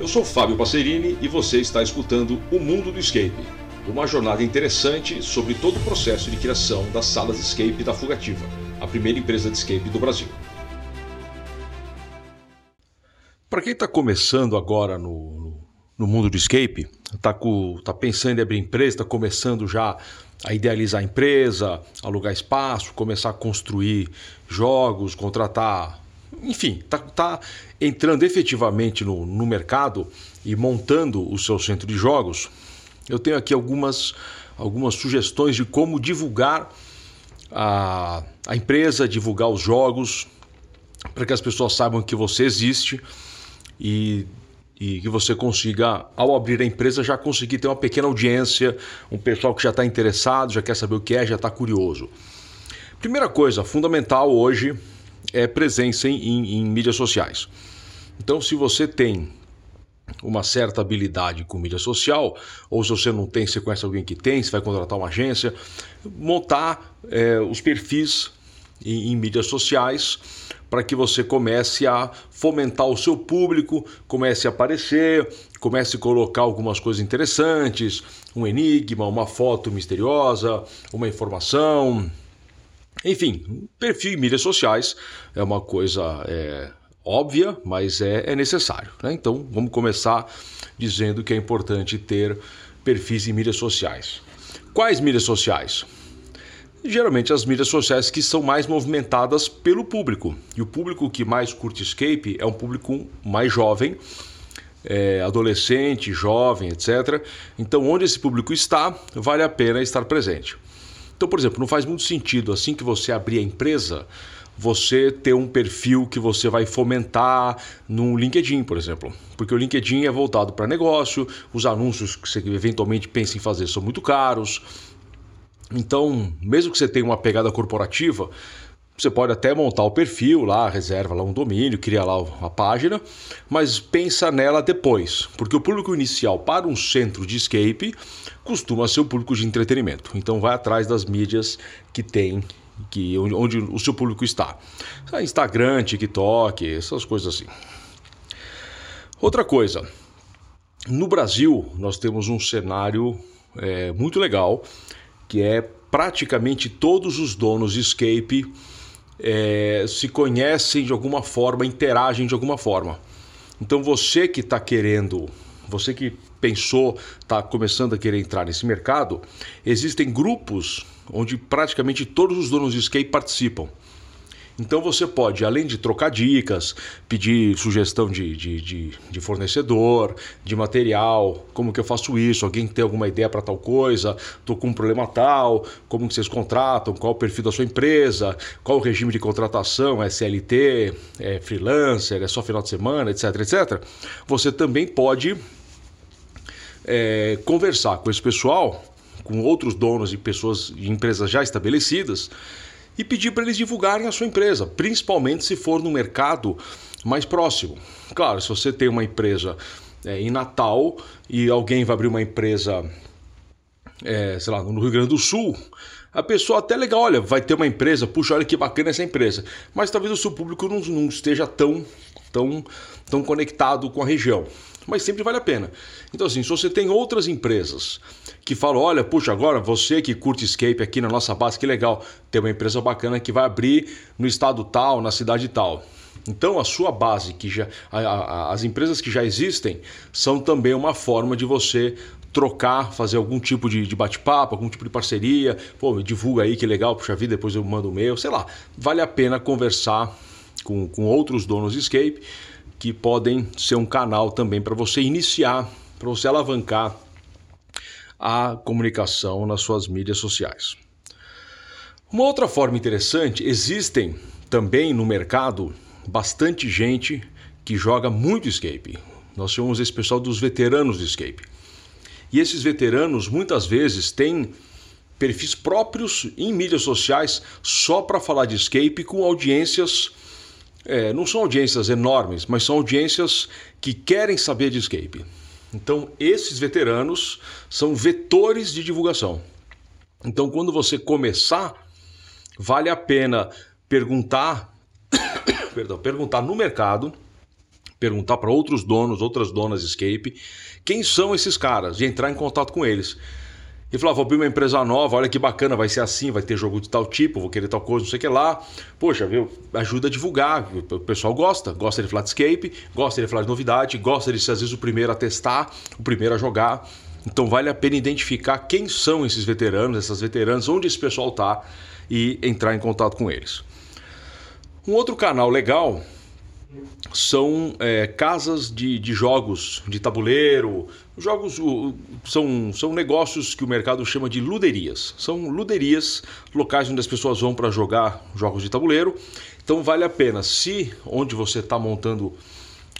Eu sou Fábio Passerini e você está escutando o Mundo do Escape, uma jornada interessante sobre todo o processo de criação das salas de escape da Fugativa, a primeira empresa de escape do Brasil. Para quem está começando agora no mundo do escape, está pensando em abrir empresa, está começando já a idealizar a empresa, alugar espaço, começar a construir jogos, contratar... Enfim, está entrando efetivamente no mercado e montando o seu centro de jogos. Eu tenho aqui algumas sugestões de como divulgar a empresa, divulgar os jogos, para que as pessoas saibam que você existe e que você consiga, ao abrir a empresa, já conseguir ter uma pequena audiência, um pessoal que já está interessado, já quer saber o que é, já está curioso. Primeira coisa fundamental hoje é presença em mídias sociais. Então, se você tem uma certa habilidade com mídia social, ou se você não tem, você conhece alguém que tem, você vai contratar uma agência, montar os perfis em mídias sociais para que você comece a fomentar o seu público, comece a aparecer, comece a colocar algumas coisas interessantes, um enigma, uma foto misteriosa, uma informação... Enfim, perfil em mídias sociais é uma coisa óbvia, mas é necessário, né? Então, vamos começar dizendo que é importante ter perfis em mídias sociais. Quais mídias sociais? Geralmente as mídias sociais que são mais movimentadas pelo público. E o público que mais curte escape é um público mais jovem, adolescente, jovem, etc. Então, onde esse público está, vale a pena estar presente. Então, por exemplo, não faz muito sentido, assim que você abrir a empresa, você ter um perfil que você vai fomentar no LinkedIn, por exemplo. Porque o LinkedIn é voltado para negócio, os anúncios que você eventualmente pensa em fazer são muito caros. Então, mesmo que você tenha uma pegada corporativa, você pode até montar o perfil lá, reserva lá um domínio, cria lá a página, mas pensa nela depois. Porque o público inicial para um centro de escape... costuma ser o público de entretenimento. Então vai atrás das mídias que tem, onde o seu público está. Instagram, TikTok, essas coisas assim. Outra coisa. No Brasil, nós temos um cenário muito legal, que é praticamente todos os donos de escape se conhecem de alguma forma, interagem de alguma forma. Então você que está querendo... Você que pensou, está começando a querer entrar nesse mercado, existem grupos onde praticamente todos os donos de escape participam. Então você pode, além de trocar dicas, pedir sugestão de fornecedor, de material, como que eu faço isso, alguém tem alguma ideia para tal coisa, estou com um problema tal, como que vocês contratam, qual o perfil da sua empresa, qual o regime de contratação, é CLT, é freelancer, é só final de semana, etc, etc. Você também pode conversar com esse pessoal, com outros donos e pessoas de empresas já estabelecidas, e pedir para eles divulgarem a sua empresa, principalmente se for no mercado mais próximo. Claro, se você tem uma empresa em Natal e alguém vai abrir uma empresa, sei lá, no Rio Grande do Sul, a pessoa até legal, olha, vai ter uma empresa, puxa, olha que bacana essa empresa. Mas talvez o seu público não esteja tão conectado com a região. Mas sempre vale a pena. Então, assim, se você tem outras empresas que falam, olha, puxa, agora você que curte escape aqui na nossa base, que legal, tem uma empresa bacana que vai abrir no estado tal, na cidade tal. Então, a sua base, as empresas que já existem, são também uma forma de você trocar, fazer algum tipo de bate-papo, algum tipo de parceria. Pô, me divulga aí, que legal, puxa vida, depois eu mando o meu, sei lá. Vale a pena conversar com outros donos de escape, que podem ser um canal também para você iniciar, para você alavancar a comunicação nas suas mídias sociais. Uma outra forma interessante, existem também no mercado bastante gente que joga muito escape. Nós chamamos esse pessoal dos veteranos de escape. E esses veteranos muitas vezes têm perfis próprios em mídias sociais só para falar de escape com audiências... não são audiências enormes, mas são audiências que querem saber de escape. Então, esses veteranos são vetores de divulgação. Então, quando você começar, vale a pena perguntar no mercado perguntar para outros donos, outras donas Escape, quem são esses caras e entrar em contato com eles. E falar, vou abrir uma empresa nova, olha que bacana, vai ser assim, vai ter jogo de tal tipo, vou querer tal coisa, não sei o que lá. Poxa, viu? Ajuda a divulgar, o pessoal gosta de falar de Escape, gosta de falar de novidade, gosta de ser às vezes o primeiro a testar, o primeiro a jogar. Então vale a pena identificar quem são esses veteranos, essas veteranas, onde esse pessoal está e entrar em contato com eles. Um outro canal legal são casas de jogos de tabuleiro, jogos são negócios que o mercado chama de luderias. São luderias, locais onde as pessoas vão para jogar jogos de tabuleiro. Então vale a pena, se onde você está montando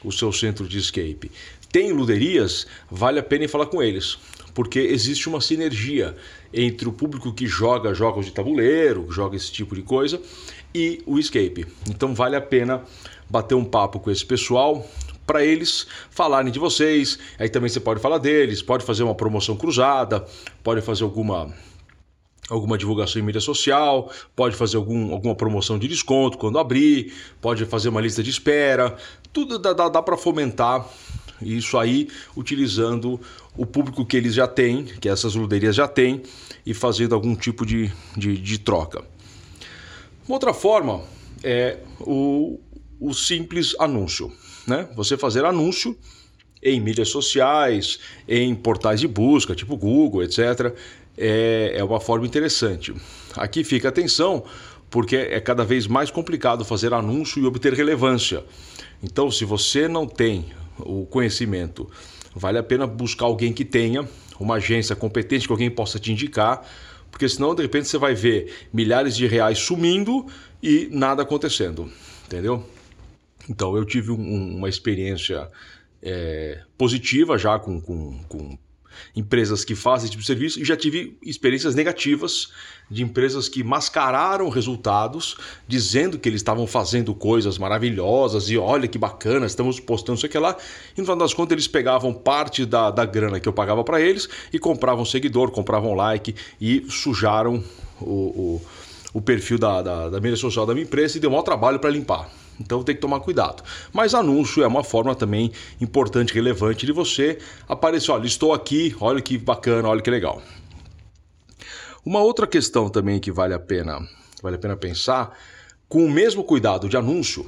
o seu centro de escape tem luderias, vale a pena ir falar com eles, porque existe uma sinergia entre o público que joga jogos de tabuleiro, joga esse tipo de coisa, e o escape. Então vale a pena bater um papo com esse pessoal para eles falarem de vocês. Aí também você pode falar deles, pode fazer uma promoção cruzada, pode fazer alguma divulgação em mídia social, pode fazer alguma promoção de desconto quando abrir, pode fazer uma lista de espera. Tudo dá para fomentar isso aí, utilizando o público que eles já têm, que essas luderias já têm, e fazendo algum tipo de troca. Uma outra forma é o simples anúncio, né? Você fazer anúncio em mídias sociais, em portais de busca, tipo Google, etc. É uma forma interessante. Aqui fica atenção, porque é cada vez mais complicado fazer anúncio e obter relevância. Então, se você não tem o conhecimento, vale a pena buscar alguém que tenha, uma agência competente que alguém possa te indicar, porque senão de repente você vai ver milhares de reais sumindo e nada acontecendo, entendeu? Então eu tive uma experiência positiva já com empresas que fazem esse tipo de serviço, e já tive experiências negativas de empresas que mascararam resultados, dizendo que eles estavam fazendo coisas maravilhosas e olha que bacana, estamos postando isso aqui lá, e no final das contas eles pegavam parte da grana que eu pagava para eles e compravam seguidor, compravam like e sujaram o perfil da mídia social da minha empresa, e deu maior trabalho para limpar. Então tem que tomar cuidado. Mas anúncio é uma forma também importante, relevante de você aparecer. Olha, estou aqui, olha que bacana, olha que legal. Uma outra questão também que vale a pena pensar, com o mesmo cuidado de anúncio,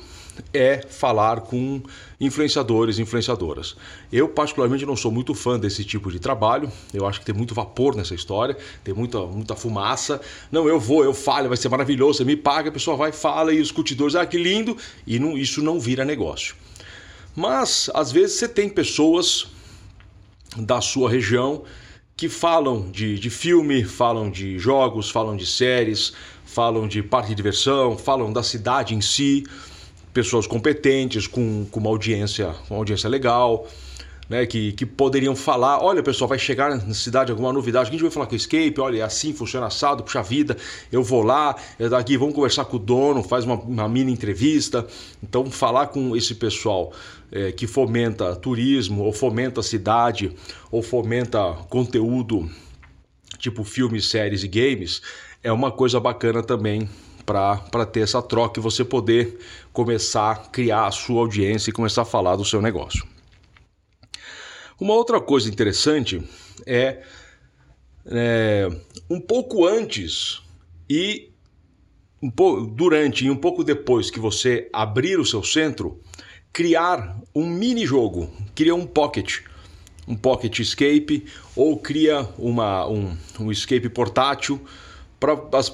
é falar com influenciadores e influenciadoras. Eu particularmente não sou muito fã desse tipo de trabalho, eu acho que tem muito vapor nessa história, tem muita fumaça. Não, eu falo, vai ser maravilhoso, você me paga, a pessoa vai, fala, e os curtidores, ah, que lindo, e não, isso não vira negócio. Mas às vezes você tem pessoas da sua região que falam de filme, falam de jogos, falam de séries, falam de parque de diversão, falam da cidade em si. Pessoas competentes, com uma audiência legal, né, que poderiam falar, olha pessoal, vai chegar na cidade alguma novidade, a gente vai falar com o Escape, olha, assim funciona assado, puxa vida, eu vou lá, daqui vamos conversar com o dono, faz uma mini entrevista. Então falar com esse pessoal que fomenta turismo, ou fomenta cidade, ou fomenta conteúdo tipo filmes, séries e games, é uma coisa bacana também, para ter essa troca e você poder começar a criar a sua audiência e começar a falar do seu negócio. Uma outra coisa interessante é um pouco antes e um pouco durante e um pouco depois que você abrir o seu centro, criar um mini jogo, criar um pocket escape, ou cria um escape portátil,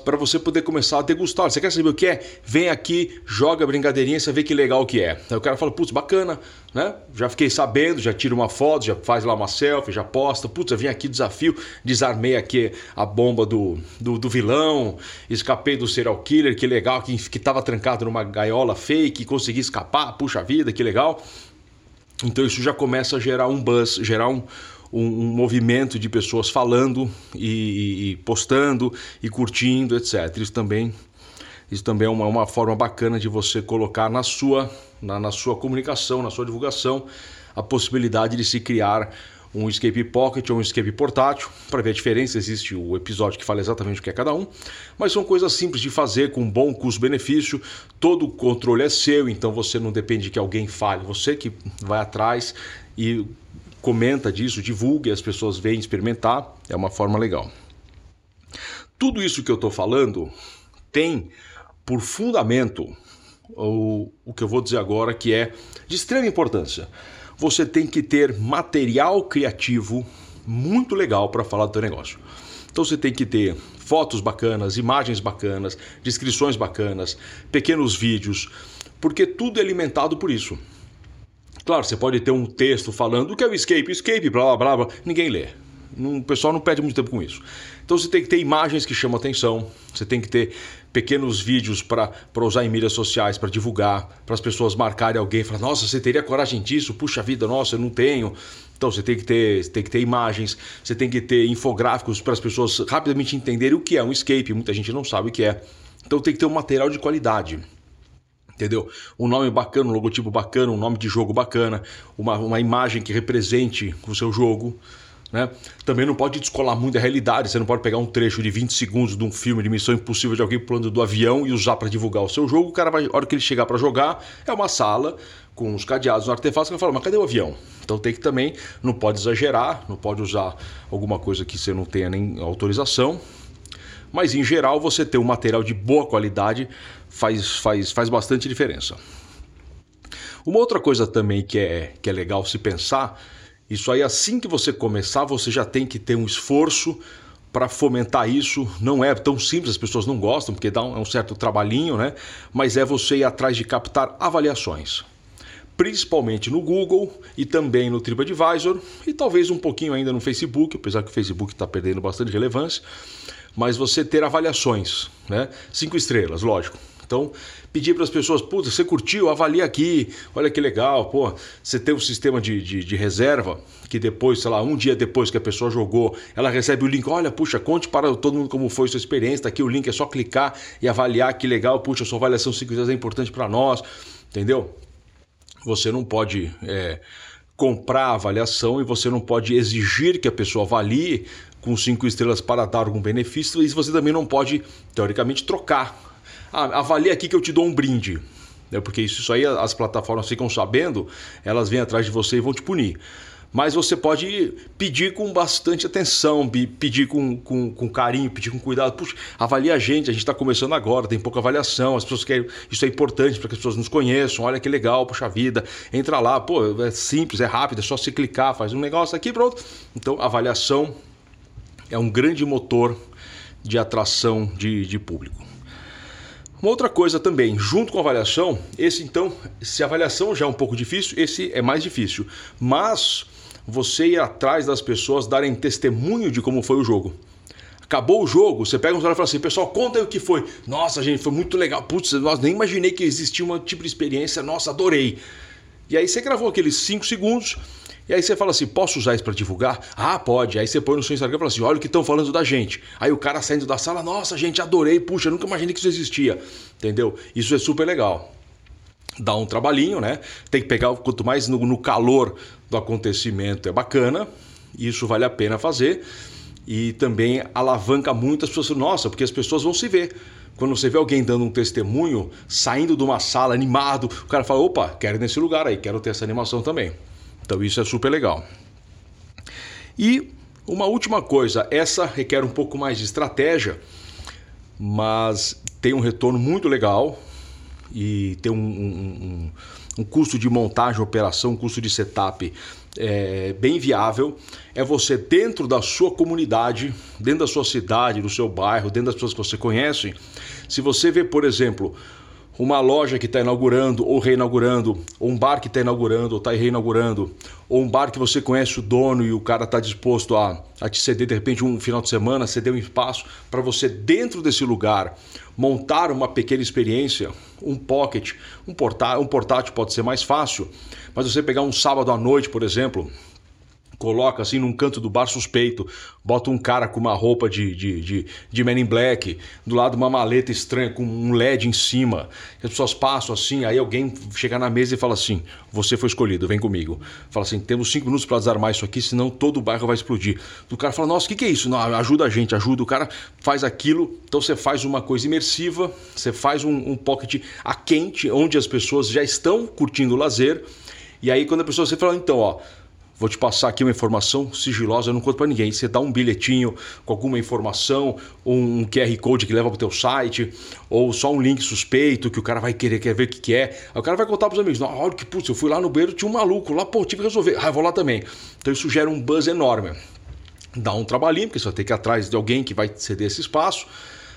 para você poder começar a degustar. Você quer saber o que é? Vem aqui, joga a brincadeirinha, você vê que legal que é. Aí o cara fala, putz, bacana, né? Já fiquei sabendo, já tira uma foto, já faz lá uma selfie, já posta. Putz, eu vim aqui, desafio, desarmei aqui a bomba do vilão, escapei do serial killer, que legal, que estava trancado numa gaiola fake, consegui escapar, puxa vida, que legal. Então isso já começa a gerar um buzz, gerar um movimento de pessoas falando e postando e curtindo, etc. Isso também é uma forma bacana de você colocar na sua comunicação, na sua divulgação, a possibilidade de se criar um escape pocket ou um escape portátil. Para ver a diferença, existe o episódio que fala exatamente o que é cada um. Mas são coisas simples de fazer, com bom custo-benefício. Todo o controle é seu, então você não depende que alguém fale. Você que vai atrás e comenta disso, divulga, as pessoas vêm experimentar. É uma forma legal. Tudo isso que eu estou falando tem por fundamento o que eu vou dizer agora, que é de extrema importância. Você tem que ter material criativo muito legal para falar do teu negócio. Então você tem que ter fotos bacanas, imagens bacanas, descrições bacanas, pequenos vídeos, porque tudo é alimentado por isso. Claro, você pode ter um texto falando o que é o escape, blá blá blá, ninguém lê. O pessoal não perde muito tempo com isso. Então você tem que ter imagens que chamam atenção, você tem que ter pequenos vídeos para usar em mídias sociais, para divulgar, para as pessoas marcarem alguém e falar: nossa, você teria coragem disso? Puxa vida, nossa, eu não tenho. Então você tem que ter imagens, você tem que ter infográficos para as pessoas rapidamente entenderem o que é um escape. Muita gente não sabe o que é. Então tem que ter um material de qualidade. Entendeu? Um nome bacana, um logotipo bacana, um nome de jogo bacana, uma imagem que represente o seu jogo. Né? Também não pode descolar muito da realidade. Você não pode pegar um trecho de 20 segundos de um filme de Missão Impossível de alguém pulando do avião e usar para divulgar o seu jogo. O cara vai, a hora que ele chegar para jogar, é uma sala com os cadeados no artefato que vai falar: mas cadê o avião? Então tem que também, não pode exagerar, não pode usar alguma coisa que você não tenha nem autorização. Mas em geral, você ter um material de boa qualidade faz bastante diferença. Uma outra coisa também que é legal se pensar. Isso aí, assim que você começar, você já tem que ter um esforço para fomentar isso. Não é tão simples, as pessoas não gostam, porque dá um certo trabalhinho, né? Mas é você ir atrás de captar avaliações. Principalmente no Google e também no TripAdvisor e talvez um pouquinho ainda no Facebook, apesar que o Facebook está perdendo bastante relevância. Mas você ter avaliações, né? 5 estrelas, lógico. Então, pedir para as pessoas: puta, você curtiu? Avalia aqui, olha que legal, pô. Você tem um sistema de reserva que depois, sei lá, um dia depois que a pessoa jogou, ela recebe o link: olha, puxa, conte para todo mundo como foi a sua experiência, tá aqui o link, é só clicar e avaliar, que legal, puxa, sua avaliação 5 estrelas é importante para nós, entendeu? Você não pode comprar a avaliação e você não pode exigir que a pessoa avalie com 5 estrelas para dar algum benefício, e você também não pode, teoricamente, trocar. Ah, avalia aqui que eu te dou um brinde. É porque isso aí as plataformas ficam sabendo, elas vêm atrás de você e vão te punir. Mas você pode pedir com bastante atenção, pedir com carinho, pedir com cuidado. Puxa, avalia a gente está começando agora, tem pouca avaliação, as pessoas querem. Isso é importante para que as pessoas nos conheçam. Olha que legal, puxa vida, entra lá, pô, é simples, é rápido, é só se clicar, faz um negócio aqui, pronto. Então, avaliação é um grande motor de atração de público. Uma outra coisa também, junto com a avaliação, se a avaliação já é um pouco difícil, esse é mais difícil. Mas você ir atrás das pessoas darem testemunho de como foi o jogo. Acabou o jogo, você pega um celular e fala assim: pessoal, conta aí o que foi. Nossa, gente, foi muito legal. Putz, eu nem imaginei que existia um tipo de experiência. Nossa, adorei. E aí você gravou aqueles 5 segundos e aí você fala assim: posso usar isso para divulgar? Ah, pode. Aí você põe no seu Instagram e fala assim: olha o que estão falando da gente. Aí o cara saindo da sala: nossa, gente, adorei, puxa, nunca imaginei que isso existia. Entendeu? Isso é super legal. Dá um trabalhinho, né? Tem que pegar, quanto mais no calor do acontecimento é bacana, isso vale a pena fazer. E também alavanca muito as pessoas. Nossa, porque as pessoas vão se ver. Quando você vê alguém dando um testemunho, saindo de uma sala animado, o cara fala: opa, quero ir nesse lugar aí, quero ter essa animação também. Então isso é super legal. E uma última coisa, essa requer um pouco mais de estratégia, mas tem um retorno muito legal e tem um custo de montagem, operação, um custo de setup bem viável. É você, dentro da sua comunidade, dentro da sua cidade, do seu bairro, dentro das pessoas que você conhece, se você vê, por exemplo, uma loja que está inaugurando ou reinaugurando, ou um bar que está inaugurando ou está reinaugurando, ou um bar que você conhece o dono e o cara está disposto a te ceder, de repente, um final de semana, ceder um espaço para você, dentro desse lugar, montar uma pequena experiência, um pocket, um portátil pode ser mais fácil, mas você pegar um sábado à noite, por exemplo, coloca assim num canto do bar suspeito, bota um cara com uma roupa de Men in Black, do lado uma maleta estranha com um LED em cima, as pessoas passam assim, aí alguém chega na mesa e fala assim, você foi escolhido, vem comigo. Fala assim, temos 5 minutos para desarmar isso aqui, senão todo o bairro vai explodir. O cara fala, nossa, o que é isso? Não, ajuda a gente, ajuda, o cara faz aquilo. Então você faz uma coisa imersiva, você faz um pocket a quente, onde as pessoas já estão curtindo o lazer. E aí quando a pessoa, você fala, então, ó, vou te passar aqui uma informação sigilosa, eu não conto para ninguém. Você dá um bilhetinho com alguma informação, um QR Code que leva para o teu site, ou só um link suspeito que o cara vai quer ver o que é. Aí o cara vai contar para os amigos, não, olha que putz, eu fui lá no banheiro, tinha um maluco lá, pô, tive que resolver, ah, eu vou lá também. Então isso gera um buzz enorme. Dá um trabalhinho, porque você vai ter que ir atrás de alguém que vai ceder esse espaço.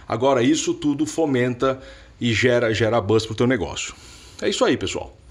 Agora isso tudo fomenta e gera buzz para o teu negócio. É isso aí, pessoal.